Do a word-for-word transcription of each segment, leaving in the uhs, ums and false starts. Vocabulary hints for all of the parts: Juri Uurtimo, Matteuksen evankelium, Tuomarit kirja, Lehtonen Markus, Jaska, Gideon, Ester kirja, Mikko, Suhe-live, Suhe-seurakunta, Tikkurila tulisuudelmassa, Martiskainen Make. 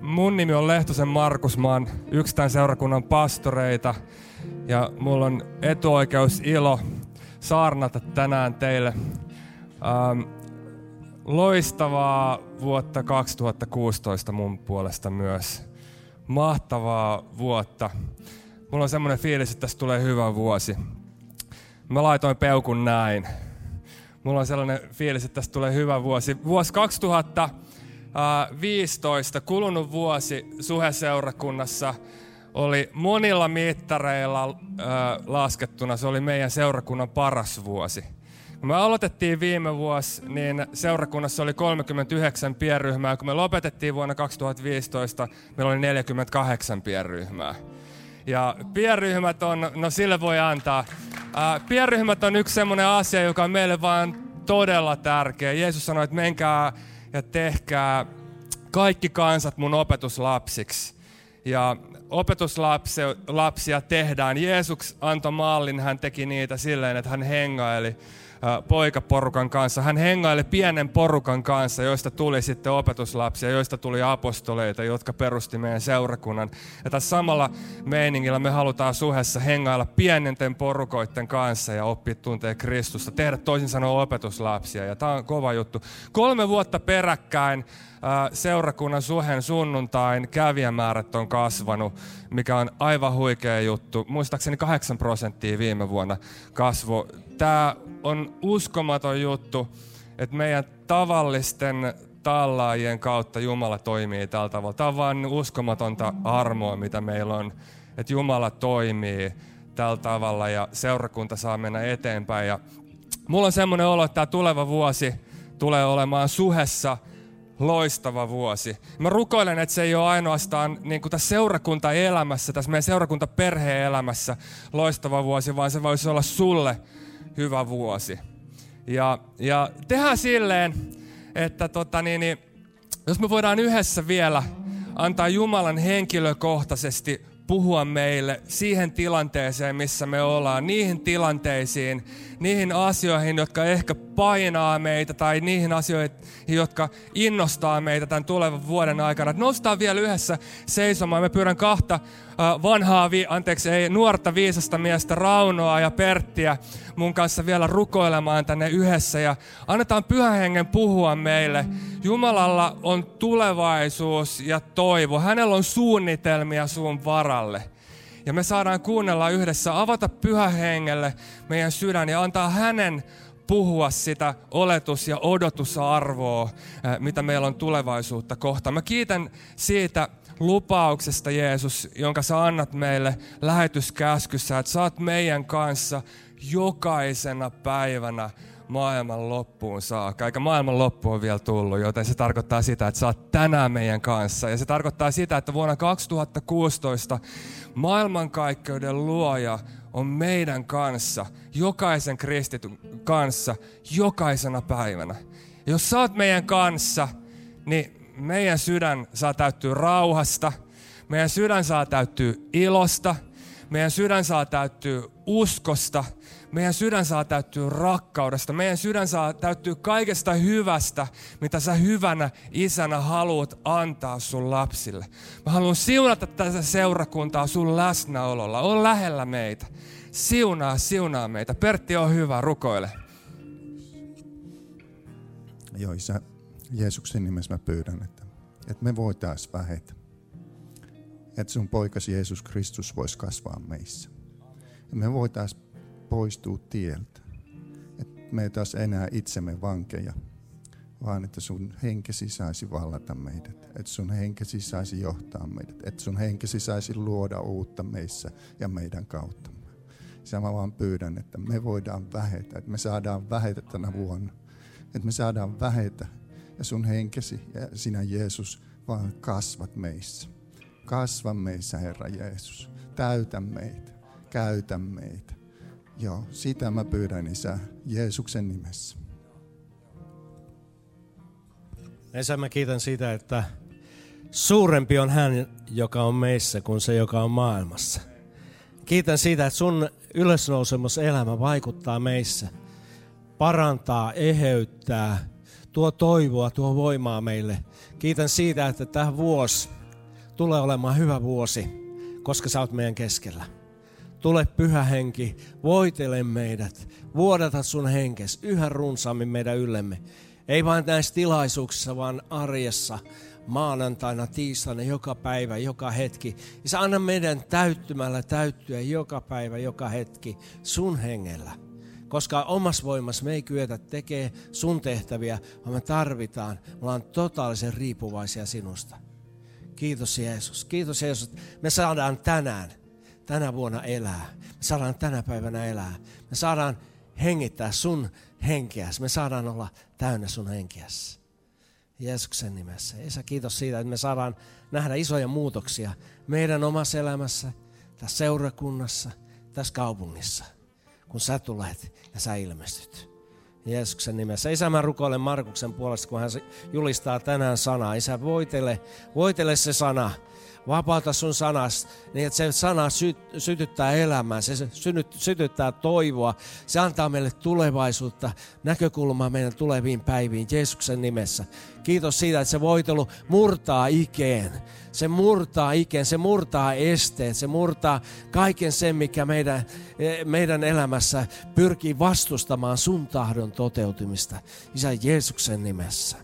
Mun nimi on Lehtosen Markus, mä oon yksi tämän seurakunnan pastoreita ja mulla on etuoikeus, ilo saarnata tänään teille ähm, loistavaa vuotta kaksituhattakuusitoista mun puolesta myös. Mahtavaa vuotta. Mulla on semmoinen fiilis, että tässä tulee hyvä vuosi. Mä laitoin peukun näin. Mulla on sellainen fiilis, että tässä tulee hyvä vuosi. Vuosi kaksituhattaviisitoista, kulunut vuosi Suhe-seurakunnassa, oli monilla mittareilla äh, laskettuna. Se oli meidän seurakunnan paras vuosi. Kun me aloitettiin viime vuosi, niin seurakunnassa oli kolmekymmentäyhdeksän pienryhmää. Kun me lopetettiin vuonna kaksituhattaviisitoista, meillä oli neljäkymmentäkahdeksan pienryhmää. Ja pienryhmät on, no sille voi antaa. Ää, pienryhmät on yksi semmoinen asia, joka on meille vaan todella tärkeä. Jeesus sanoi, että menkää ja tehkää kaikki kansat mun opetuslapsiksi. Ja opetuslapsia tehdään. Jeesus antoi mallin, hän teki niitä silleen, että hän hengaili poikaporukan kanssa. Hän hengaili pienen porukan kanssa, joista tuli sitten opetuslapsia, joista tuli apostoleita, jotka perusti meidän seurakunnan. Ja tässä samalla meiningillä me halutaan Suhessa hengailla pienenten porukoiden kanssa ja oppia tuntee Kristusta, tehdä toisin sanoen opetuslapsia. Ja tämä on kova juttu. Kolme vuotta peräkkäin seurakunnan Suhen sunnuntain kävijämäärät on kasvanut, mikä on aivan huikea juttu. Muistaakseni kahdeksan prosenttia viime vuonna kasvoi. Tämä on uskomaton juttu, että meidän tavallisten tallaajien kautta Jumala toimii tällä tavalla. Tämä on vaan uskomatonta armoa, mitä meillä on, että Jumala toimii tällä tavalla ja seurakunta saa mennä eteenpäin. Ja mulla on semmoinen olo, että tämä tuleva vuosi tulee olemaan Suhessa loistava vuosi. Mä rukoilen, että se ei ole ainoastaan niin kuin tässä seurakuntaelämässä, tässä meidän seurakuntaperhe-elämässä loistava vuosi, vaan se voisi olla sulle hyvä vuosi. Ja, ja tehdään silleen, että tota, niin, niin, jos me voidaan yhdessä vielä antaa Jumalan henkilökohtaisesti puhua meille siihen tilanteeseen, missä me ollaan, niihin tilanteisiin, niihin asioihin, jotka ehkä painaa meitä tai niihin asioihin, jotka innostaa meitä tämän tulevan vuoden aikana. Nostaa vielä yhdessä seisomaan. Me pyydän kahta vanhaa, anteeksi, ei, nuorta viisasta miestä Raunoa ja Perttiä mun kanssa vielä rukoilemaan tänne yhdessä ja annetaan Pyhän Hengen puhua meille. Jumalalla on tulevaisuus ja toivo. Hänellä on suunnitelmia sun varalle. Ja me saadaan kuunnella yhdessä, avata Pyhän Hengelle meidän sydän ja antaa hänen puhua sitä oletus- ja odotusarvoa, mitä meillä on tulevaisuutta kohtaan. Mä kiitän siitä lupauksesta, Jeesus, jonka sä annat meille lähetyskäskyssä, että sä oot meidän kanssa jokaisena päivänä maailman loppuun saakka. Eikä maailman loppu on vielä tullut, joten se tarkoittaa sitä, että sä oot tänään meidän kanssa. Ja se tarkoittaa sitä, että vuonna kaksituhattakuusitoista maailmankaikkeuden luoja on meidän kanssa, jokaisen kristityn kanssa, jokaisena päivänä. Ja jos sä oot meidän kanssa, niin meidän sydän saa täyttyä rauhasta, meidän sydän saa täyttyä ilosta, meidän sydän saa täyttyä uskosta, meidän sydän saa täyttyä rakkaudesta, meidän sydän saa täyttyä kaikesta hyvästä, mitä sä hyvänä isänä haluat antaa sun lapsille. Mä haluan siunata tätä seurakuntaa sun läsnäololla, on lähellä meitä. Siunaa, siunaa meitä. Pertti, on hyvä, rukoile. Joo, Isä, Jeesuksen nimessä mä pyydän, että, että me voitaisiin vähetä. Että sun poikasi Jeesus Kristus voisi kasvaa meissä. Ja me voitaisiin poistuu tieltä. Et me ei taas enää itsemme vankeja, vaan että sun henkesi saisi vallata meidät. Että sun henkesi saisi johtaa meidät. Että sun henkesi saisi luoda uutta meissä ja meidän kauttamme. Sama vaan pyydän, että me voidaan vähetä. Että me saadaan vähetä tänä vuonna. Että me saadaan vähetä. Ja sun henkesi ja sinä Jeesus vaan kasvat meissä. Kasva meissä, Herra Jeesus. Täytä meitä. Käytä meitä. Joo, sitä mä pyydän, Isä, Jeesuksen nimessä. Isä, mä kiitän sitä, että suurempi on hän, joka on meissä, kuin se, joka on maailmassa. Kiitän siitä, että sun ylösnousemus elämä vaikuttaa meissä, parantaa, eheyttää, tuo toivoa, tuo voimaa meille. Kiitän siitä, että tämä vuosi tulee olemaan hyvä vuosi, koska sä oot meidän keskellä. Tule Pyhä Henki, voitele meidät, vuodata sun henkes yhä runsaammin meidän yllemme. Ei vain näissä tilaisuuksissa, vaan arjessa, maanantaina, tiistaina, joka päivä, joka hetki. Isä, anna meidän täyttymällä täyttyä joka päivä, joka hetki sun hengellä. Koska omassa voimassa me ei kyetä tekemään sun tehtäviä, vaan me tarvitaan. Me ollaan totaalisen riippuvaisia sinusta. Kiitos Jeesus. Kiitos Jeesus, että me saadaan tänään, tänä vuonna elää. Me saadaan tänä päivänä elää. Me saadaan hengittää sun henkeäsi. Me saadaan olla täynnä sun henkeäsi. Jeesuksen nimessä. Isä, kiitos siitä, että me saadaan nähdä isoja muutoksia meidän omassa elämässä, tässä seurakunnassa, tässä kaupungissa. Kun sä tulet ja sä ilmestyt. Jeesuksen nimessä. Isä, mä rukoilen Markuksen puolesta, kun hän julistaa tänään sanaa. Isä, voitele, voitele se sana. Vapauta sun sanasi, niin että se sana syt, sytyttää elämää, se sytyttää toivoa. Se antaa meille tulevaisuutta, näkökulmaa meidän tuleviin päiviin Jeesuksen nimessä. Kiitos siitä, että se voitelu murtaa ikeen. Se murtaa ikeen, se murtaa esteet, se murtaa kaiken sen, mikä meidän, meidän elämässä pyrkii vastustamaan sun tahdon toteutumista. Isä, Jeesuksen nimessä.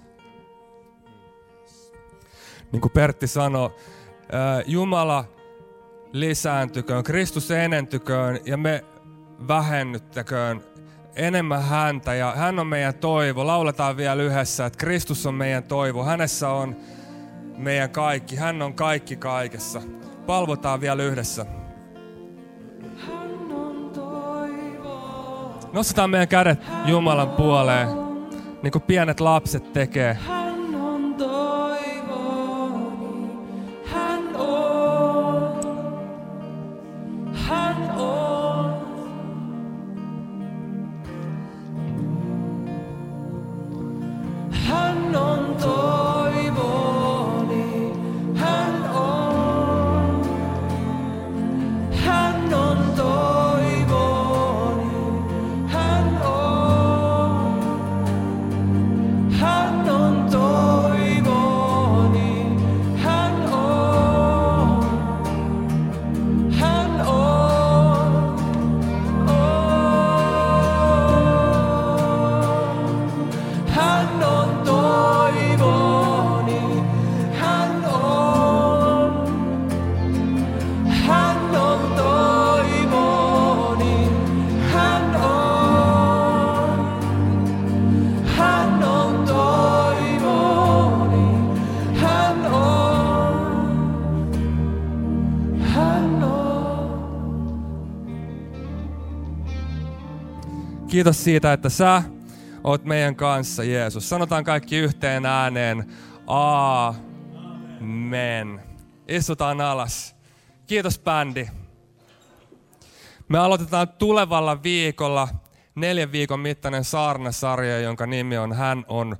Niin kuin Pertti sanoi, Jumala lisääntyköön, Kristus enentyköön ja me vähennyttäköön enemmän häntä. Ja hän on meidän toivo. Lauletaan vielä yhdessä, että Kristus on meidän toivo. Hänessä on meidän kaikki. Hän on kaikki kaikessa. Palvotaan vielä yhdessä. Nostetaan meidän kädet Jumalan puoleen, niin kuin pienet lapset tekee. Kiitos siitä, että sä oot meidän kanssa, Jeesus. Sanotaan kaikki yhteen ääneen. Aamen. Istutaan alas. Kiitos, bändi. Me aloitetaan tulevalla viikolla neljän viikon mittainen saarnasarja, jonka nimi on Hän on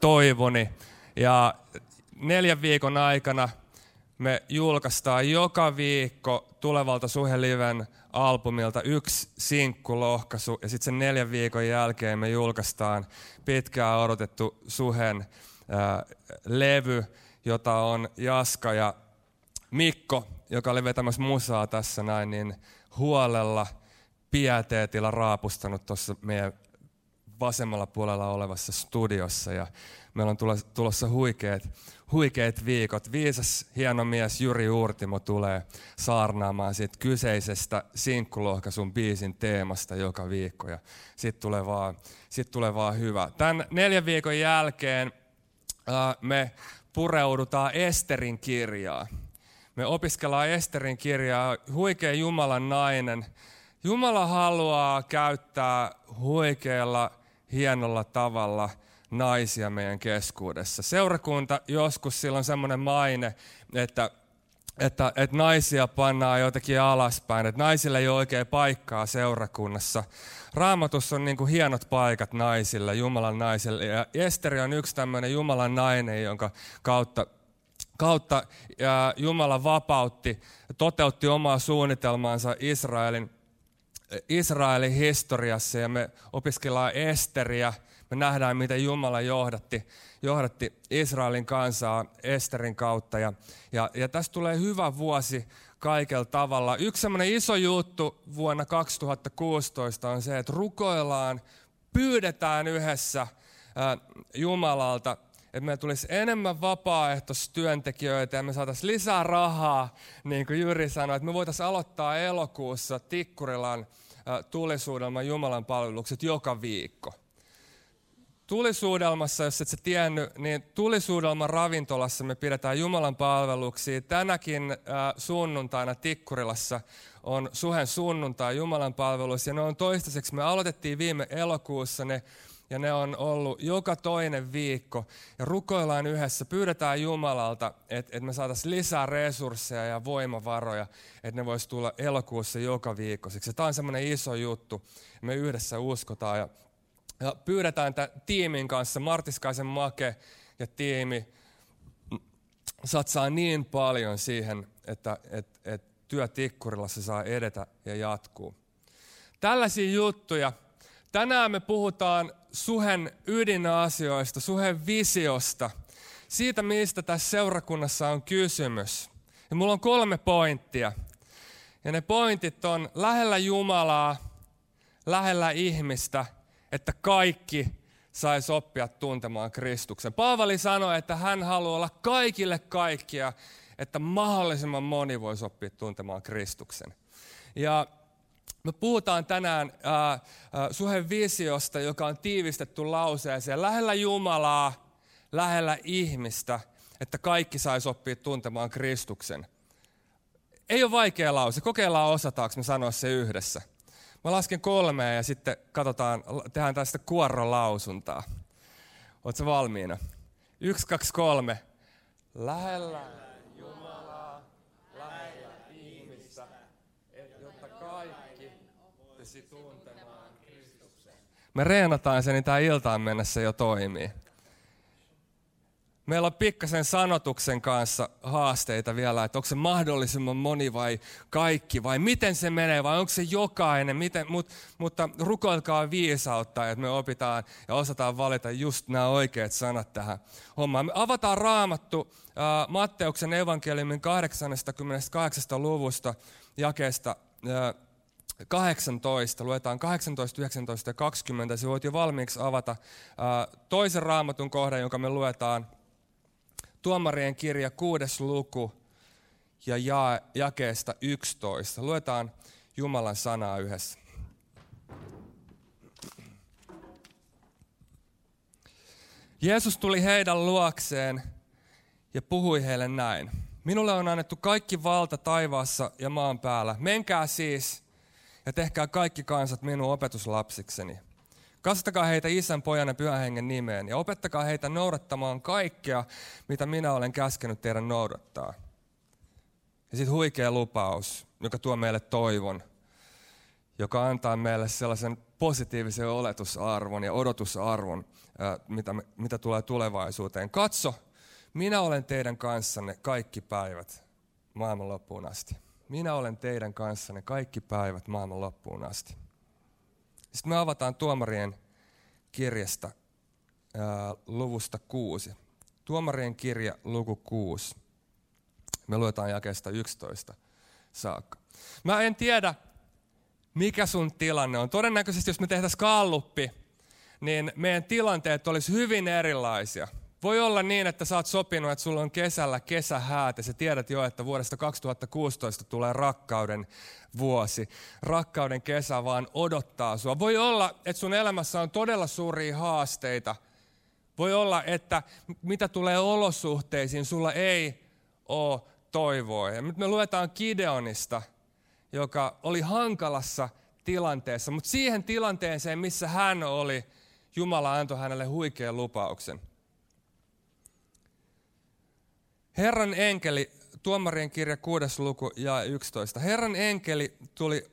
toivoni. Ja neljän viikon aikana me julkaistaan joka viikko tulevalta Suhe-liven albumilta yksi sinkkulohkaisu ja sitten sen neljän viikon jälkeen me julkaistaan pitkään odotettu Suhen äh, levy, jota on Jaska ja Mikko, joka oli vetämässä musaa tässä näin, niin huolella pieteetillä raapustanut tuossa meidän vasemmalla puolella olevassa studiossa ja meillä on tulossa huikeat, huikeat viikot. Viisas hieno mies Juri Uurtimo tulee saarnaamaan siitä kyseisestä sinkkulohkaisun biisin teemasta joka viikko ja sit tulee vaan, sit tulee vaan hyvä. Tän neljän viikon jälkeen äh, me pureudutaan Esterin kirjaa. Me opiskellaan Esterin kirjaa, huikea Jumalan nainen. Jumala haluaa käyttää huikealla, hienolla tavalla naisia meidän keskuudessa. Seurakunta joskus sillä on semmoinen maine, että, että, että naisia pannaan jotenkin alaspäin, että naisilla ei ole oikein paikkaa seurakunnassa. Raamatussa on niin kuin hienot paikat naisille, Jumalan naisille. Ja Esteri on yksi tämmöinen Jumalan nainen, jonka kautta kautta ää, Jumala vapautti, toteutti omaa suunnitelmaansa Israelin Israelin historiassa ja me opiskellaan Esteriä. Me nähdään, miten Jumala johdatti, johdatti Israelin kansaa Esterin kautta. Ja, ja, ja tästä tulee hyvä vuosi kaikella tavalla. Yksi semmoinen iso juttu vuonna kaksituhattakuusitoista on se, että rukoillaan, pyydetään yhdessä äh, Jumalalta, että meillä tulisi enemmän vapaaehtoistyöntekijöitä ja me saataisiin lisää rahaa, niin kuin Juri sanoi, että me voitaisiin aloittaa elokuussa Tikkurilan äh, tulisuudelman Jumalan palvelukset joka viikko. Tulisuudelmassa, jos et sä tiennyt, niin tulisuudelman ravintolassa me pidetään Jumalan palveluksia. Tänäkin äh, sunnuntaina Tikkurilassa on Suhen sunnuntai Jumalan palvelus, ja ne on toistaiseksi. Me aloitettiin viime elokuussa ne, ja ne on ollut joka toinen viikko. Ja rukoillaan yhdessä, pyydetään Jumalalta, että et me saataisiin lisää resursseja ja voimavaroja, että ne voisi tulla elokuussa joka viikkoiseksi. Tämä on semmoinen iso juttu, me yhdessä uskotaan. Ja Ja pyydetään tämän tiimin kanssa, Martiskaisen Make ja tiimi satsaa niin paljon siihen, että et, et työ Tikkurilassa saa edetä ja jatkuu. Tällaisia juttuja. Tänään me puhutaan Suhen ydinasioista, Suhen visiosta, siitä mistä tässä seurakunnassa on kysymys. Ja mulla on kolme pointtia. Ja ne pointit on lähellä Jumalaa, lähellä ihmistä, että kaikki saisi oppia tuntemaan Kristuksen. Paavali sanoi, että hän haluaa olla kaikille kaikkia, että mahdollisimman moni voisi oppia tuntemaan Kristuksen. Ja me puhutaan tänään äh, äh, Suhen visiosta, joka on tiivistetty lauseeseen. Lähellä Jumalaa, lähellä ihmistä, että kaikki saisi oppia tuntemaan Kristuksen. Ei ole vaikea lause, kokeillaan osataanko me sanoa se yhdessä. Mä lasken kolmea ja sitten katsotaan, tehdään tästä kuorolausuntaa. Ootko valmiina? Yksi, kaksi, kolme. Lähellä Jumalaa, lähellä ihmistä, jotta kaikki voisi tuntemaan Kristuksen. Me reenataan sen, niin tää iltaan mennessä jo toimii. Meillä on pikkasen sanotuksen kanssa haasteita vielä, että onko se mahdollisimman moni vai kaikki, vai miten se menee, vai onko se jokainen, miten, mut, mutta rukoilkaa viisautta, että me opitaan ja osataan valita just nämä oikeat sanat tähän hommaan. Me avataan Raamattu äh, Matteuksen evankeliumin kahdeksannesta kymmenennestäkahdeksannesta luvusta jakeesta äh, kahdeksantoista, luetaan kahdeksantoista, yhdeksäntoista ja kaksikymmentä. Se voit jo valmiiksi avata toisen raamatun kohdan, jonka me luetaan. Tuomarien kirja kuudes luku ja jae, jakeesta yksitoista. Luetaan Jumalan sanaa yhdessä. Jeesus tuli heidän luokseen ja puhui heille näin. Minulle on annettu kaikki valta taivaassa ja maan päällä. Menkää siis ja tehkää kaikki kansat minun opetuslapsikseni. Kastakaa heitä Isän, Pojan ja Pyhän Hengen nimeen, ja opettakaa heitä noudattamaan kaikkea, mitä minä olen käskenyt teidän noudattaa. Ja sitten huikea lupaus, joka tuo meille toivon, joka antaa meille sellaisen positiivisen oletusarvon ja odotusarvon, mitä, me, mitä tulee tulevaisuuteen. Katso, minä olen teidän kanssanne kaikki päivät maailman loppuun asti. Minä olen teidän kanssanne kaikki päivät maailman loppuun asti. Sitten me avataan Tuomarien kirjasta ää, luvusta kuusi. Tuomarien kirja luku kuusi. Me luetaan jakeesta yksitoista saakka. Mä en tiedä, mikä sun tilanne on. Todennäköisesti, jos me tehtäisiin galluppi, niin meidän tilanteet olisi hyvin erilaisia. Voi olla niin, että sä oot sopinut, että sulla on kesällä kesähäät ja sä tiedät jo, että vuodesta kaksituhattakuusitoista tulee rakkauden vuosi. Rakkauden kesä vaan odottaa sua. Voi olla, että sun elämässä on todella suuria haasteita. Voi olla, että mitä tulee olosuhteisiin, sulla ei ole toivoa. Ja nyt me luetaan Gideonista, joka oli hankalassa tilanteessa, mutta siihen tilanteeseen, missä hän oli, Jumala antoi hänelle huikean lupauksen. Herran enkeli, Tuomarien kirja kuudes luku ja yksitoista. Herran enkeli tuli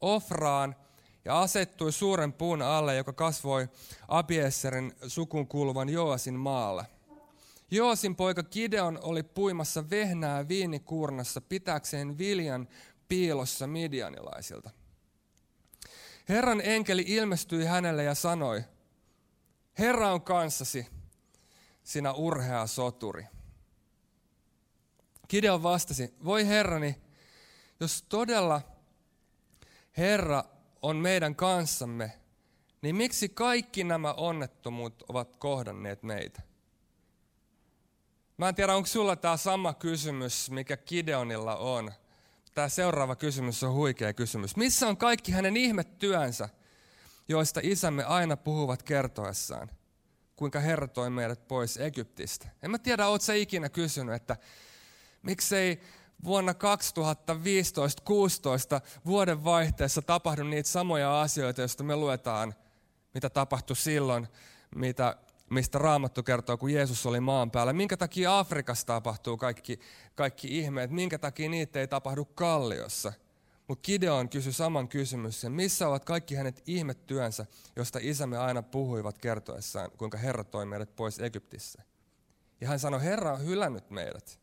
Ofraan ja asettui suuren puun alle, joka kasvoi Abieserin sukun kuuluvan Joasin maalle. Joasin poika Gideon oli puimassa vehnää viinikuurnassa pitääkseen viljan piilossa midianilaisilta. Herran enkeli ilmestyi hänelle ja sanoi, Herra on kanssasi, sinä urhea soturi. Gideon vastasi, voi Herrani, jos todella Herra on meidän kanssamme, niin miksi kaikki nämä onnettomuudet ovat kohdanneet meitä? Mä en tiedä, onko sulla tämä sama kysymys, mikä Gideonilla on. Tämä seuraava kysymys on huikea kysymys. Missä on kaikki hänen ihmetyönsä, joista isämme aina puhuvat kertoessaan, kuinka Herra toi meidät pois Egyptistä? En mä tiedä, ootko sä ikinä kysynyt, että miksei vuonna kaksituhattaviisitoista kuusitoista vuodenvaihteessa tapahdu niitä samoja asioita, joista me luetaan, mitä tapahtui silloin, mitä, mistä Raamattu kertoo, kun Jeesus oli maan päällä. Minkä takia Afrikassa tapahtuu kaikki, kaikki ihmeet, minkä takia niitä ei tapahdu kalliossa. Mutta Gideon kysyi saman kysymyksen, missä ovat kaikki hänet ihmetyönsä, josta isämme aina puhuivat kertoessaan, kuinka Herra toi meidät pois Egyptissä. Ja hän sanoi, Herra on hylännyt meidät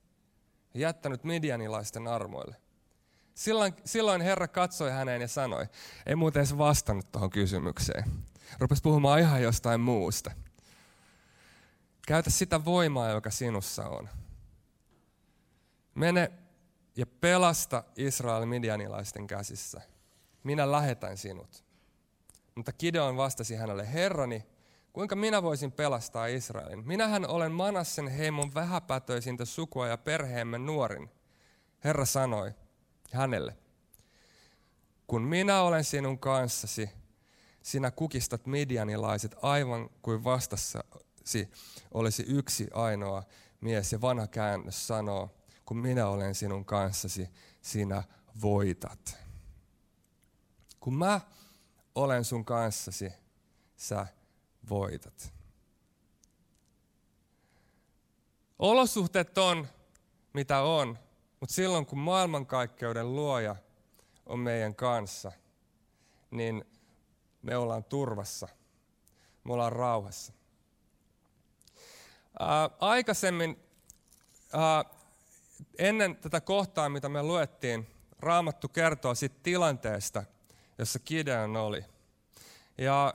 ja jättänyt midianilaisten armoille. Silloin, silloin Herra katsoi häneen ja sanoi, ei muuten edes vastannut tuohon kysymykseen. Rupesi puhumaan ihan jostain muusta. Käytä sitä voimaa, joka sinussa on. Mene ja pelasta Israel midianilaisten käsissä. Minä lähetän sinut. Mutta Gideon vastasi hänelle, Herrani, kuinka minä voisin pelastaa Israelin? Minähän olen Manassen heimon vähäpätöisintä sukua ja perheemme nuorin. Herra sanoi hänelle, kun minä olen sinun kanssasi, sinä kukistat midianilaiset aivan kuin vastassasi olisi yksi ainoa mies. Ja vanha käännös sanoo, kun minä olen sinun kanssasi, sinä voitat. Kun mä olen sun kanssasi, sä voitat. Olosuhteet on, mitä on, mutta silloin kun maailmankaikkeuden luoja on meidän kanssa, niin me ollaan turvassa, me ollaan rauhassa. Ää, aikaisemmin, ää, ennen tätä kohtaa, mitä me luettiin, Raamattu kertoo siitä tilanteesta, jossa Gideon oli. Ja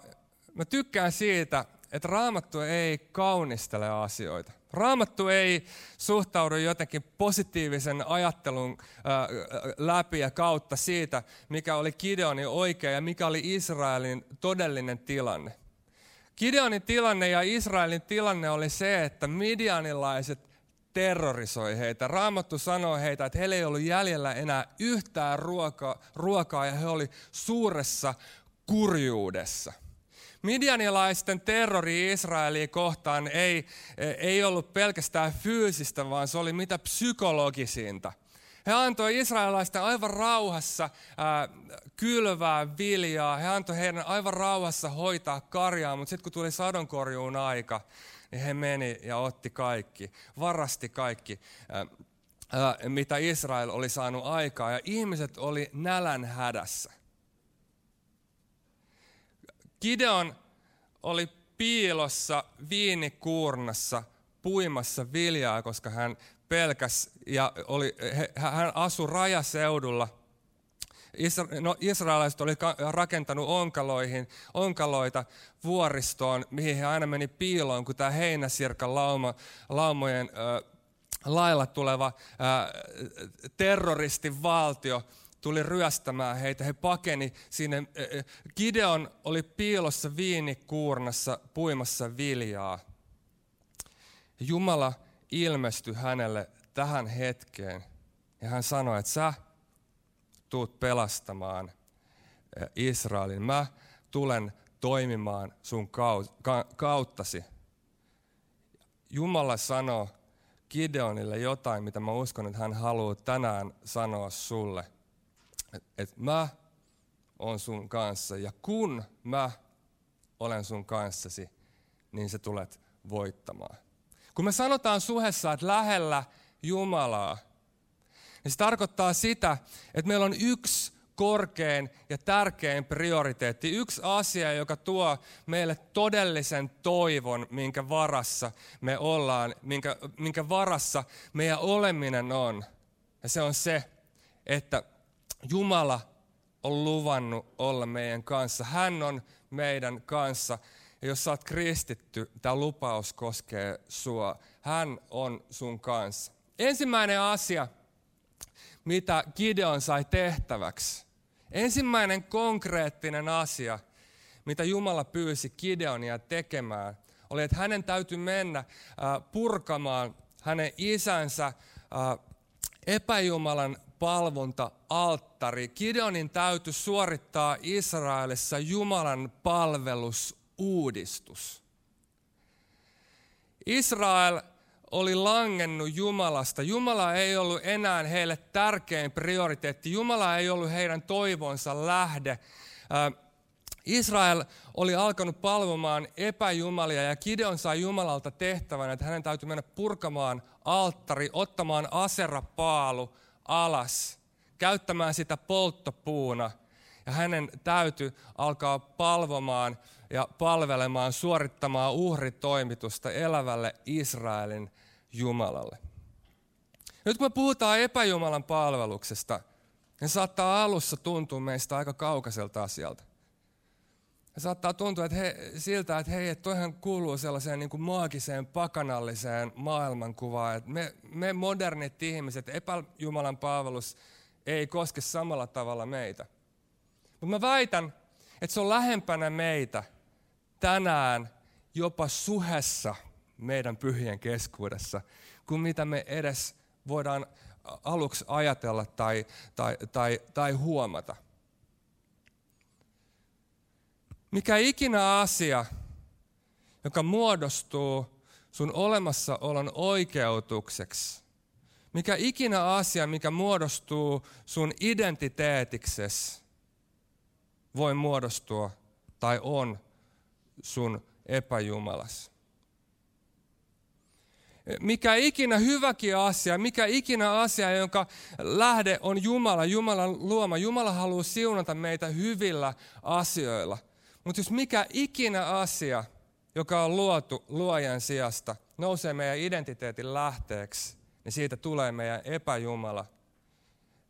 mä tykkään siitä, että Raamattu ei kaunistele asioita. Raamattu ei suhtaudu jotenkin positiivisen ajattelun läpi ja kautta siitä, mikä oli Gideonin oikea ja mikä oli Israelin todellinen tilanne. Gideonin tilanne ja Israelin tilanne oli se, että midianilaiset terrorisoi heitä. Raamattu sanoo heitä, että heillä ei ollut jäljellä enää yhtään ruokaa, ruokaa ja he oli suuressa kurjuudessa. Midianilaisten terrori Israelia kohtaan ei, ei ollut pelkästään fyysistä, vaan se oli mitä psykologisinta. He antoi israelilaisten aivan rauhassa ää, kylvää viljaa, he antoi heidän aivan rauhassa hoitaa karjaa, mutta sitten kun tuli sadonkorjuun aika, niin he meni ja otti kaikki, varasti kaikki, ää, ää, mitä Israel oli saanut aikaa, ja ihmiset oli nälän hädässä. Gideon oli piilossa viinikuurnassa puimassa viljaa, koska hän pelkäsi ja oli, hän asui rajaseudulla. No, israelaiset oli rakentanut onkaloihin, onkaloita vuoristoon, mihin he aina meni piiloon, kun tämä heinäsirkan lauma, laumojen äh, lailla tuleva äh, terroristivaltio tuli ryöstämään heitä, he pakeni sinne. Gideon oli piilossa viinikuurnassa puimassa viljaa. Jumala ilmestyi hänelle tähän hetkeen ja hän sanoi, että sä tuut pelastamaan Israelin. Mä tulen toimimaan sun kauttasi. Jumala sanoi Gideonille jotain, mitä mä uskon, että hän haluaa tänään sanoa sulle. Että mä oon sun kanssa ja kun mä olen sun kanssasi, niin sä tulet voittamaan. Kun me sanotaan suhessa, että lähellä Jumalaa, niin se tarkoittaa sitä, että meillä on yksi korkein ja tärkein prioriteetti. Yksi asia, joka tuo meille todellisen toivon, minkä varassa me ollaan, minkä, minkä varassa meidän oleminen on. Ja se on se, että Jumala on luvannut olla meidän kanssa. Hän on meidän kanssa Ja jos sä oot kristitty, tämä lupaus koskee sua. Hän on sun kanssa. Ensimmäinen asia, mitä Gideon sai tehtäväksi. Ensimmäinen konkreettinen asia, mitä Jumala pyysi Gideonia tekemään, oli, että hänen täytyi mennä purkamaan hänen isänsä epäjumalan palvonta-alttari. Gideonin täytyi suorittaa Israelissa Jumalan palvelusuudistus. Israel oli langennut Jumalasta. Jumala ei ollut enää heille tärkein prioriteetti. Jumala ei ollut heidän toivonsa lähde. Israel oli alkanut palvomaan epäjumalia ja Gideon sai Jumalalta tehtävänä, että hänen täytyy mennä purkamaan alttari, ottamaan aserapaalu alas, käyttämään sitä polttopuuna ja hänen täytyy alkaa palvomaan ja palvelemaan, suorittamaan uhritoimitusta elävälle Israelin Jumalalle. Nyt kun me puhutaan epäjumalan palveluksesta, niin saattaa alussa tuntua meistä aika kaukaiselta asialta. Ja saattaa tuntua että he, siltä, että hei, että toihan kuuluu sellaiseen niin kuin maagiseen, pakanalliseen maailmankuvaan. Että me, me modernit ihmiset, epäjumalan palvelus ei koske samalla tavalla meitä. Mutta mä väitän, että se on lähempänä meitä tänään jopa suhessa meidän pyhien keskuudessa, kuin mitä me edes voidaan aluksi ajatella tai, tai, tai, tai huomata. Mikä ikinä asia, joka muodostuu sun olemassaolon oikeutukseksi, mikä ikinä asia, mikä muodostuu sun identiteetiksesi, voi muodostua tai on sun epäjumalas. Mikä ikinä hyväkin asia, mikä ikinä asia, jonka lähde on Jumala, Jumalan luoma. Jumala haluaa siunata meitä hyvillä asioilla. Mutta jos mikä ikinä asia, joka on luotu luojan sijasta, nousee meidän identiteetin lähteeksi, niin siitä tulee meidän epäjumala,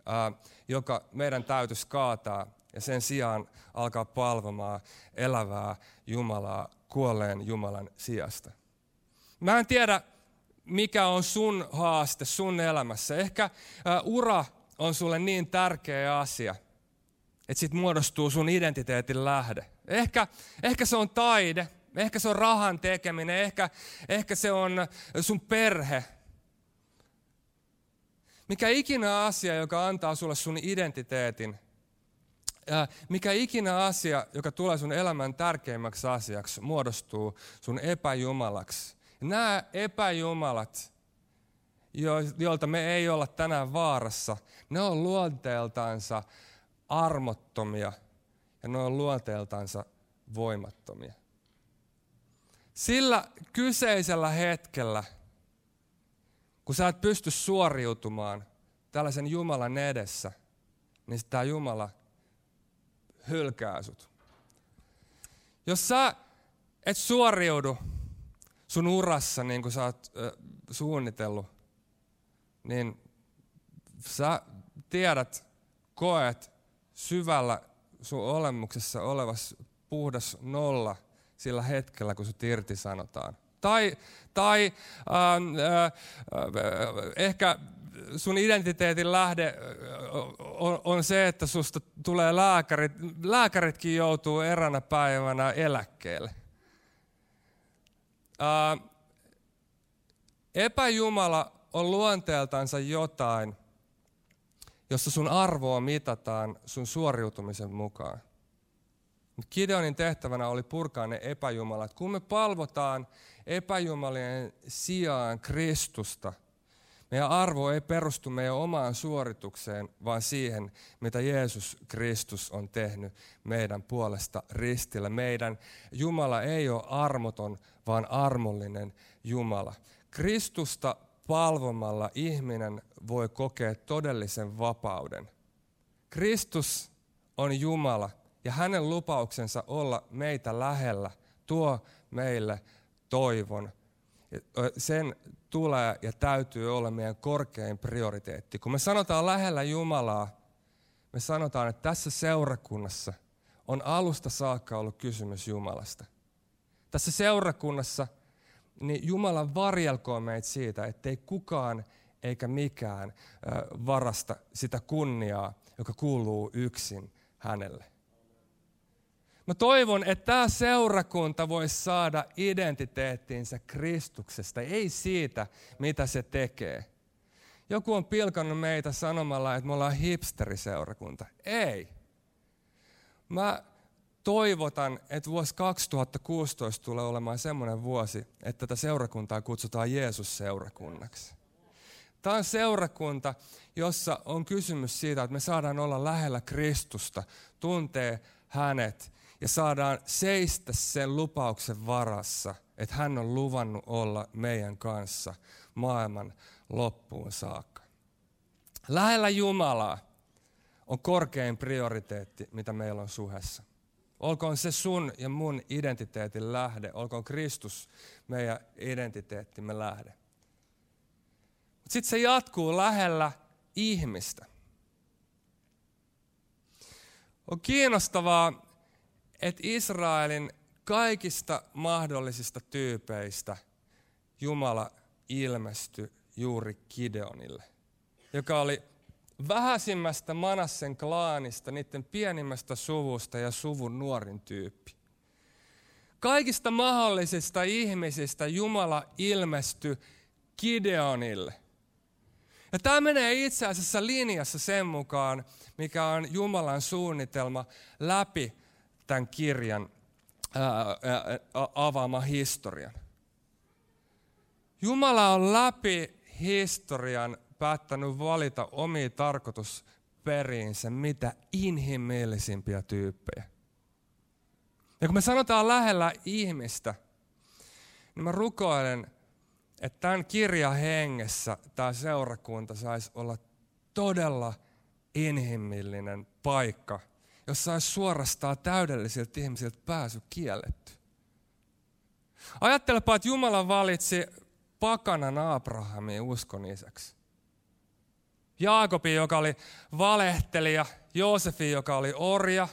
ää, joka meidän täytyisi kaataa ja sen sijaan alkaa palvomaan elävää Jumalaa kuolleen Jumalan sijasta. Mä en tiedä, mikä on sun haaste sun elämässä. Ehkä ää, ura on sulle niin tärkeä asia, että siitä muodostuu sun identiteetin lähde. Ehkä, ehkä se on taide, ehkä se on rahan tekeminen, ehkä, ehkä se on sun perhe. Mikä ikinä asia, joka antaa sulle sun identiteetin, mikä ikinä asia, joka tulee sun elämän tärkeimmäksi asiaksi, muodostuu sun epäjumalaksi. Nämä epäjumalat, joilta me ei olla tänään vaarassa, ne on luonteeltansa armottomia ja ne on luonteeltansa voimattomia. Sillä kyseisellä hetkellä, kun sä et pysty suoriutumaan tällaisen Jumalan edessä, niin tämä Jumala hylkää sut. Jos sä et suoriudu sun urassa niin kuin sä oot äh, suunnitellut, niin sä tiedät, koet syvällä sun olemuksessa olevas puhdas nolla sillä hetkellä, kun sut irtisanotaan. Tai, tai ähm, äh, äh, ehkä sun identiteetin lähde on, on se, että susta tulee lääkärit. Lääkäritkin joutuu eräänä päivänä eläkkeelle. Äh, epäjumala on luonteeltansa jotain, jossa sun arvoa mitataan sun suoriutumisen mukaan. Gideonin tehtävänä oli purkaa ne epäjumalat. Kun me palvotaan epäjumalien sijaan Kristusta, meidän arvo ei perustu meidän omaan suoritukseen, vaan siihen, mitä Jeesus Kristus on tehnyt meidän puolesta ristillä. Meidän Jumala ei ole armoton, vaan armollinen Jumala. Kristusta palvomalla ihminen voi kokea todellisen vapauden. Kristus on Jumala ja hänen lupauksensa olla meitä lähellä tuo meille toivon. Sen tulee ja täytyy olla meidän korkein prioriteetti. Kun me sanotaan lähellä Jumalaa, me sanotaan, että tässä seurakunnassa on alusta saakka ollut kysymys Jumalasta. tässä seurakunnassa, niin Jumala varjelkoon meitä siitä, ettei kukaan eikä mikään varasta sitä kunniaa, joka kuuluu yksin hänelle. Mä toivon, että tämä seurakunta voisi saada identiteettinsä Kristuksesta, ei siitä, mitä se tekee. Joku on pilkannut meitä sanomalla, että me ollaan hipsteriseurakunta. Ei. Mä toivotan, että vuosi kaksituhattakuusitoista tulee olemaan semmoinen vuosi, että tätä seurakuntaa kutsutaan Jeesus-seurakunnaksi. Tämä on seurakunta, jossa on kysymys siitä, että me saadaan olla lähellä Kristusta, tuntee hänet ja saadaan seistä sen lupauksen varassa, että hän on luvannut olla meidän kanssa maailman loppuun saakka. Lähellä Jumalaa on korkein prioriteetti, mitä meillä on Suhessa. Olkoon se sun ja mun identiteetin lähde, olkoon Kristus meidän identiteettimme lähde. Sitten se jatkuu lähellä ihmistä. On kiinnostavaa, että Israelin kaikista mahdollisista tyypeistä Jumala ilmestyi juuri Gideonille, joka oli vähäisimmästä Manassen klaanista, niiden pienimmästä suvusta ja suvun nuorin tyyppi. Kaikista mahdollisista ihmisistä Jumala ilmestyi Gideonille. Ja tämä menee itse asiassa linjassa sen mukaan, mikä on Jumalan suunnitelma läpi tämän kirjan ää, ää, avaama historian. Jumala on läpi historian päättänyt valita omiin tarkoitusperiinsä mitä inhimillisimpiä tyyppejä. Ja kun me sanotaan lähellä ihmistä, niin mä rukoilen, että tämän kirjan hengessä tämä seurakunta saisi olla todella inhimillinen paikka, jossa olisi suorastaan täydellisiltä ihmisiltä pääsy kielletty. Ajattelepa, että Jumala valitsi pakanan Abrahamin uskon isäksi. Jaakobin, joka oli valehtelija, Joosefin, joka oli orja,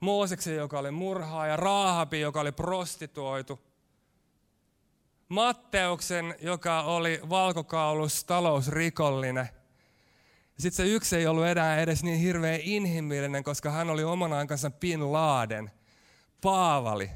Mooseksen, joka oli murhaaja, Raahabin, joka oli prostituoitu. Matteuksen, joka oli valkokaulus, talousrikollinen. Sitten se yksi ei ollut enää edes niin hirveän inhimillinen, koska hän oli oman aikansa Bin Laden, Paavali.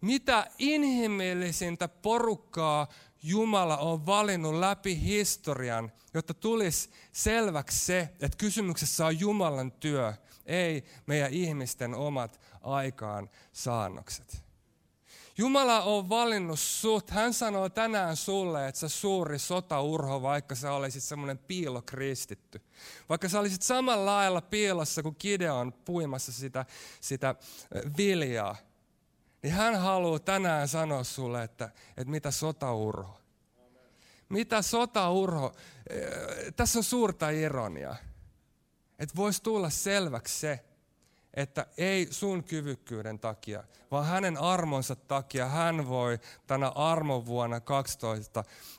Mitä inhimillisintä porukkaa Jumala on valinnut läpi historian, jotta tulisi selväksi se, että kysymyksessä on Jumalan työ, ei meidän ihmisten omat aikaansaannokset. Jumala on valinnut sut. Hän sanoo tänään sulle, että sä suuri sotaurho, vaikka sä olisit semmoinen piilokristitty. Vaikka sä olisit samalla lailla piilossa, kun Gideon puimassa sitä, sitä viljaa. Niin hän haluaa tänään sanoa sulle, että, että mitä sotaurho. Mitä sotaurho. Tässä on suurta ironiaa. Että voisi tulla selväksi se, että ei sun kyvykkyyden takia, vaan hänen armonsa takia hän voi tänä armon vuonna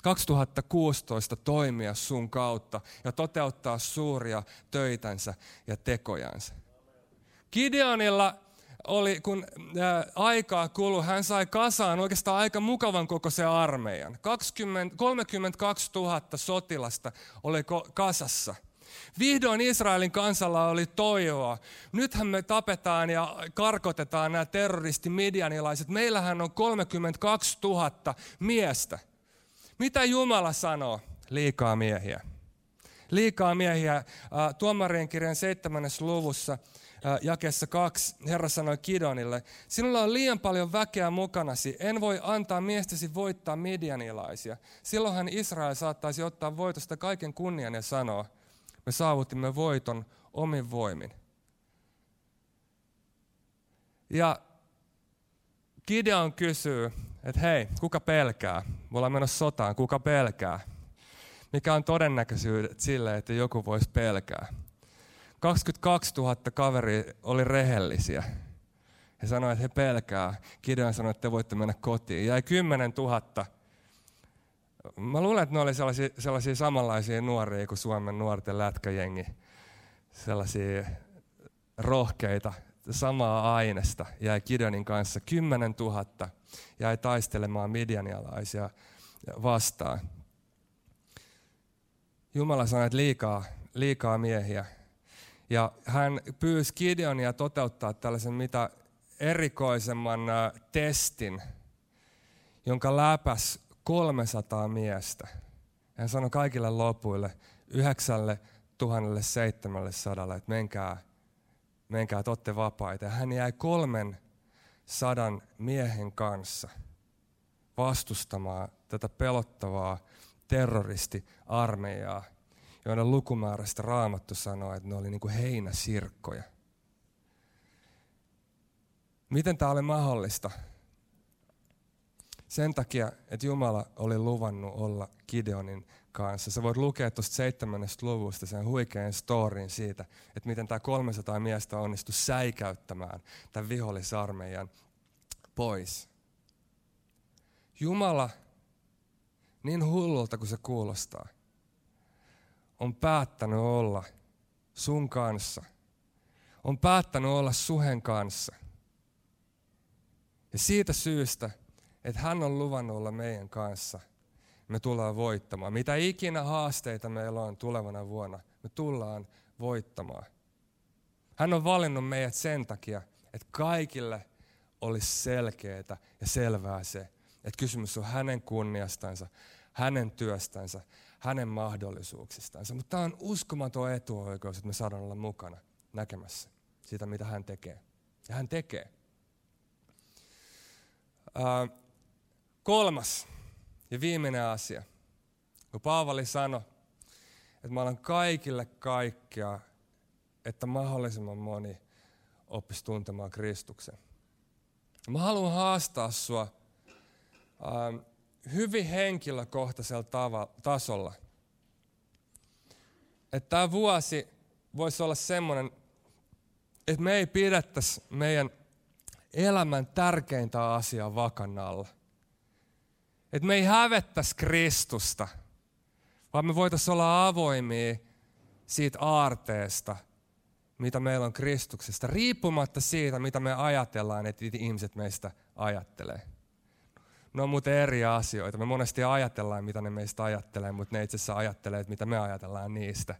kaksituhattakuusitoista toimia sun kautta ja toteuttaa suuria töitänsä ja tekojansa. Gideonilla oli, kun aikaa kului, hän sai kasaan oikeastaan aika mukavan kokoisen armeijan. kaksikymmentä, kolmekymmentäkaksi tuhatta sotilasta oli kasassa. Vihdoin Israelin kansalla oli toivoa. Nythän me tapetaan ja karkotetaan nämä terroristi-midianilaiset. Meillähän on kolmekymmentäkaksi tuhatta miestä. Mitä Jumala sanoo? Liikaa miehiä. Liikaa miehiä. Tuomarien kirjan seitsemännessä luvussa jakeessa kaksi Herra sanoi Gideonille: sinulla on liian paljon väkeä mukanasi, en voi antaa miestäsi voittaa midianilaisia. Silloinhan Israel saattaisi ottaa voitosta kaiken kunnian ja sanoa: me saavutimme voiton omin voimin. Ja Gideon kysyy, että hei, kuka pelkää? Me ollaan menossa sotaan, kuka pelkää? Mikä on todennäköisyydet sille, että joku voisi pelkää? kaksikymmentäkaksi tuhatta kaveria oli rehellisiä. He sanoivat, että he pelkää. Gideon sanoi, että te voitte mennä kotiin. Jäi kymmenen tuhatta. Mä luulen, että ne oli sellaisia, sellaisia samanlaisia nuoria kuin Suomen nuorten lätkäjengi. Sellaisia rohkeita, samaa ainesta jäi Gideonin kanssa. Kymmenen tuhatta jäi taistelemaan midianialaisia vastaan. Jumala sanoi, että liikaa, liikaa miehiä. Ja hän pyysi Gideonia toteuttaa tällaisen mitä erikoisemman testin, jonka läpäsi kolmesataa miestä. Hän sanoi kaikille lopuille, yhdeksäntuhatta seitsemänsataa, että menkää, menkää, te olette vapaita. Hän jäi kolmen sadan miehen kanssa vastustamaan tätä pelottavaa terroristiarmeijaa, joiden lukumäärästä Raamattu sanoi, että ne oli niin kuin heinäsirkkoja. Miten tämä oli mahdollista? Sen takia, että Jumala oli luvannut olla Gideonin kanssa. Sä voit lukea tuosta seitsemännestä luvusta sen huikean storin siitä, että miten tämä kolmesataa miestä onnistui säikäyttämään tämän vihollisarmeijan pois. Jumala, niin hullulta kuin se kuulostaa, on päättänyt olla sun kanssa. On päättänyt olla Suhen kanssa. Ja siitä syystä, että hän on luvannut olla meidän kanssa, me tullaan voittamaan. Mitä ikinä haasteita meillä on tulevana vuonna, me tullaan voittamaan. Hän on valinnut meidät sen takia, että kaikille olisi selkeää ja selvää se, että kysymys on hänen kunniastansa, hänen työstänsä, hänen mahdollisuuksistansa. Mutta tämä on uskomaton etuoikeus, että me saadaan olla mukana näkemässä sitä, mitä hän tekee. Ja hän tekee. Uh, kolmas ja viimeinen asia. Kun Paavali sanoi, että mä annan kaikille kaikkea, että mahdollisimman moni oppisi tuntemaan Kristuksen. Mä haluan haastaa sua uh, hyvin henkilökohtaisella tava- tasolla. Että tämä vuosi voisi olla semmoinen, että me ei pidettäisi meidän elämän tärkeintä asiaa vakan alla. Että me ei hävettäisi Kristusta, vaan me voitaisiin olla avoimia siitä aarteesta, mitä meillä on Kristuksesta, riippumatta siitä, mitä me ajatellaan, että ihmiset meistä ajattelee. Ne on muuten eri asioita. Me monesti ajatellaan, mitä ne meistä ajattelee, mutta ne itse asiassa ajattelee, mitä me ajatellaan niistä.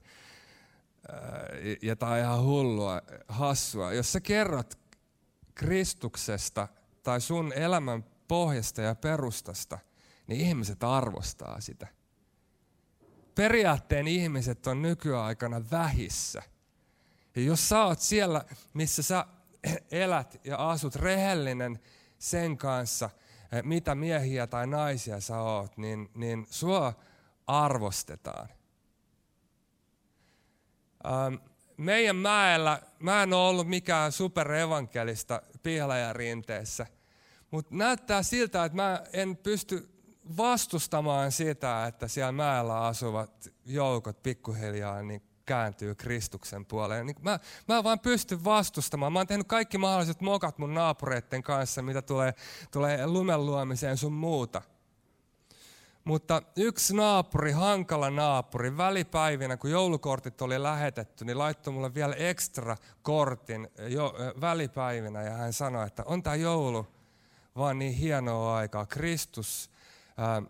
Ja tämä on ihan hullua, hassua. Jos sä kerrot Kristuksesta tai sun elämän pohjasta ja perustasta, niin ihmiset arvostaa sitä. Periaatteen ihmiset on nykyaikana vähissä. Ja jos sä oot siellä, missä sä elät ja asut, rehellinen sen kanssa, mitä miehiä tai naisia sä oot, niin, niin sua arvostetaan. Ähm, meidän mäellä, mä en ole ollut mikään superevankelista Pihlajarinteessä, mutta näyttää siltä, että mä en pysty vastustamaan sitä, että siellä mäellä asuvat joukot pikkuhiljaa niin kääntyy Kristuksen puoleen. Niin mä, mä vaan pystyn vastustamaan. Mä oon tehnyt kaikki mahdolliset mokat mun naapureiden kanssa, mitä tulee, tulee lumen luomiseen sun muuta. Mutta yksi naapuri, hankala naapuri, välipäivinä kun joulukortit oli lähetetty, niin laittoi mulle vielä ekstra kortin jo, välipäivinä ja hän sanoi, että on tämä joulu vaan niin hienoa aikaa. Kristus ää,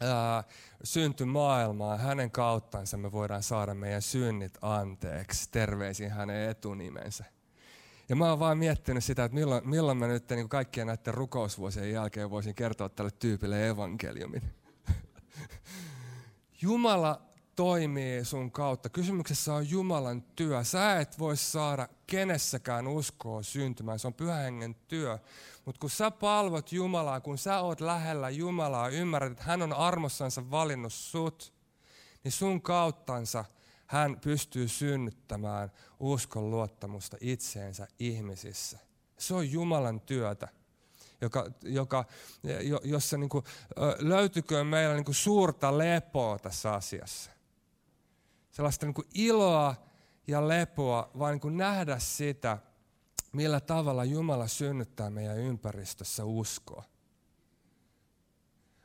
ää, syntyi maailmaan, hänen kauttansa me voidaan saada meidän synnit anteeksi. Terveisin hänen etunimensä. Ja mä oon vaan miettinyt sitä, että milloin, milloin mä nyt niin kaikkien näiden rukousvuosien jälkeen voisin kertoa tälle tyypille evankeliumin. Jumala toimii sun kautta. Kysymyksessä on Jumalan työ. Sä et voi saada kenessäkään uskoa syntymään. Se on Pyhän Hengen työ. Mutta kun sä palvot Jumalaa, kun sä oot lähellä Jumalaa, ymmärrät, että hän on armossansa valinnut sut, niin sun kauttansa hän pystyy synnyttämään uskon luottamusta itseensä ihmisissä. Se on Jumalan työtä. Joka, joka, jossa niin kuin, löytyykö meillä niin kuin suurta lepoa tässä asiassa. Sellaista niin kuin iloa ja lepoa, vaan niin kuin nähdä sitä, millä tavalla Jumala synnyttää meidän ympäristössä uskoa.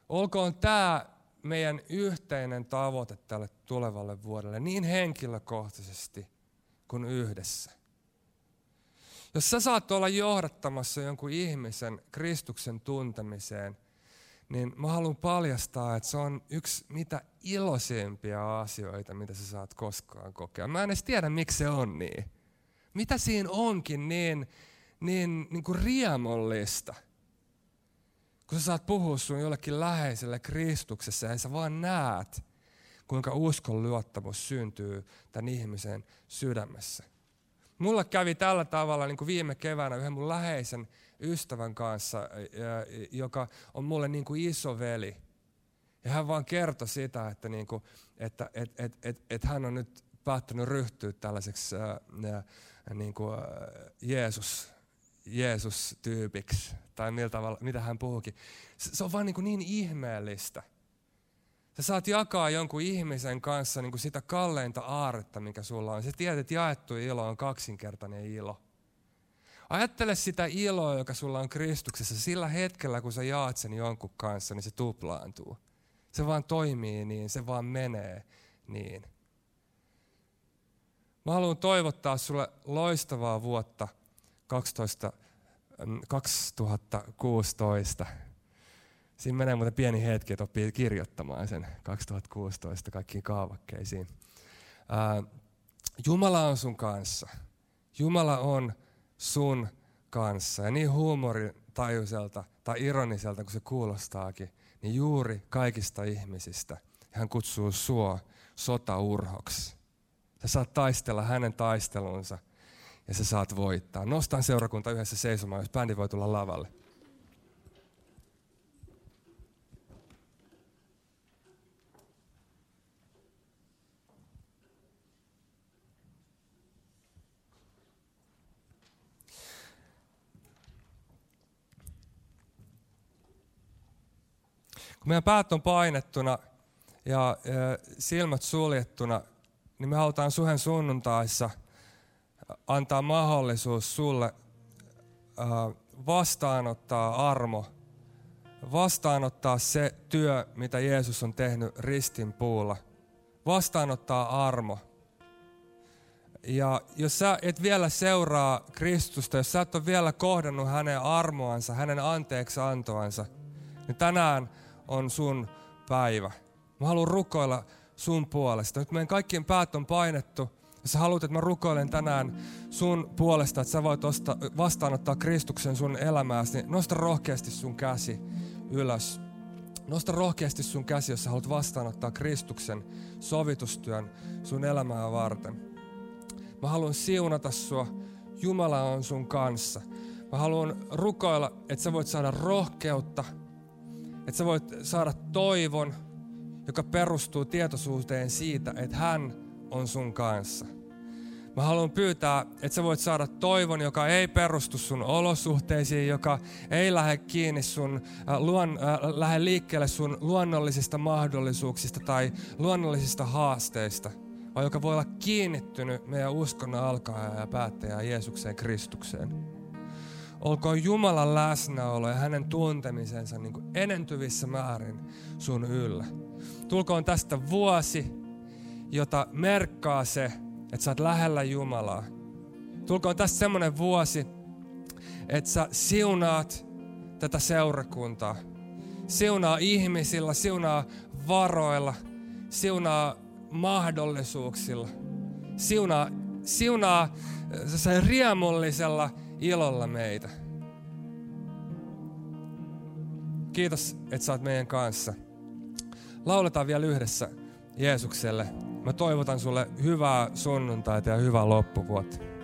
Olkoon tämä meidän yhteinen tavoite tälle tulevalle vuodelle, niin henkilökohtaisesti kuin yhdessä. Jos sä saat olla johdattamassa jonkun ihmisen Kristuksen tuntemiseen, niin mä haluan paljastaa, että se on yksi mitä iloisimpia asioita, mitä sä saat koskaan kokea. Mä en edes tiedä, miksi se on niin. Mitä siinä onkin niin, niin, niin kuin riemollista, kun sä saat puhua sun jollekin läheiselle Kristuksessa ja sä vaan näet, kuinka uskon luottamus syntyy tämän ihmisen sydämessä. Mulla kävi tällä tavalla niin kuin viime keväänä yhden mun läheisen ystävän kanssa, joka on mulle niin kuin iso veli. Ja hän vaan kertoi sitä, että, niin kuin, että et, et, et, et hän on nyt päättänyt ryhtyä tällaiseksi äh, niin kuin, äh, Jeesus, Jeesus-tyypiksi, tai miltä, mitä hän puhukin. Se, se on vaan niin, niin ihmeellistä. Sä saat jakaa jonkun ihmisen kanssa niin kuin sitä kalleinta aarretta, mikä sulla on. Sä tiedät, että jaettu ilo on kaksinkertainen ilo. Ajattele sitä iloa, joka sulla on Kristuksessa. Sillä hetkellä, kun sä jaat sen jonkun kanssa, niin se tuplaantuu. Se vaan toimii niin, se vaan menee niin. Mä haluan toivottaa sulle loistavaa vuotta kaksituhattakuusitoista. Siinä menee muuten pieni hetki, että oppii kirjoittamaan sen kaksituhattakuusitoista kaikkiin kaavakkeisiin. Ää, Jumala on sun kanssa. Jumala on sun kanssa. Ja niin huumorintajuiselta tai ironiselta kuin se kuulostaakin, niin juuri kaikista ihmisistä hän kutsuu sua sotaurhoksi. Sä saat taistella hänen taistelunsa ja sä saat voittaa. Nostan seurakunta yhdessä seisomaan, jos bändi voi tulla lavalle. Kun meidän päät on painettuna ja silmät suljettuna, niin me halutaan Suhen sunnuntaissa antaa mahdollisuus sulle vastaanottaa armo, vastaanottaa se työ, mitä Jeesus on tehnyt ristin puulla, vastaanottaa armo. Ja jos sä et vielä seuraa Kristusta, jos sä et ole vielä kohdannut hänen armoansa, hänen anteeksiantoansa, niin tänään on sun päivä. Mä haluan rukoilla sun puolesta. Nyt meidän kaikkien päät on painettu. Jos sä haluat, että mä rukoilen tänään sun puolesta, että sä voit osta, vastaanottaa Kristuksen sun elämääsi, niin nosta rohkeasti sun käsi ylös. Nosta rohkeasti sun käsi, jos sä haluat vastaanottaa Kristuksen sovitustyön sun elämää varten. Mä haluan siunata sua. Jumala on sun kanssa. Mä haluan rukoilla, että sä voit saada rohkeutta, että sä voit saada toivon, joka perustuu tietoisuuteen siitä, että hän on sun kanssa. Mä haluan pyytää, että sä voit saada toivon, joka ei perustu sun olosuhteisiin, joka ei lähde kiinni sun, äh, luon, äh, lähde liikkeelle sun luonnollisista mahdollisuuksista tai luonnollisista haasteista, vaan joka voi olla kiinnittynyt meidän uskonnon alkaa ja päättäjää Jeesukseen Kristukseen. Olkoon Jumalan läsnäolo ja hänen tuntemisensa niin kuin enentyvissä määrin sun yllä. Tulkoon tästä vuosi, jota merkkaa se, että sä oot lähellä Jumalaa. Tulkoon tästä semmoinen vuosi, että sä siunaat tätä seurakuntaa. Siunaa ihmisillä, siunaa varoilla, siunaa mahdollisuuksilla. Siunaa, siunaa se riemullisella ilolla meitä. Kiitos, että sä oot meidän kanssa. Lauletaan vielä yhdessä Jeesukselle. Mä toivotan sulle hyvää sunnuntaita ja hyvää loppuvuotta.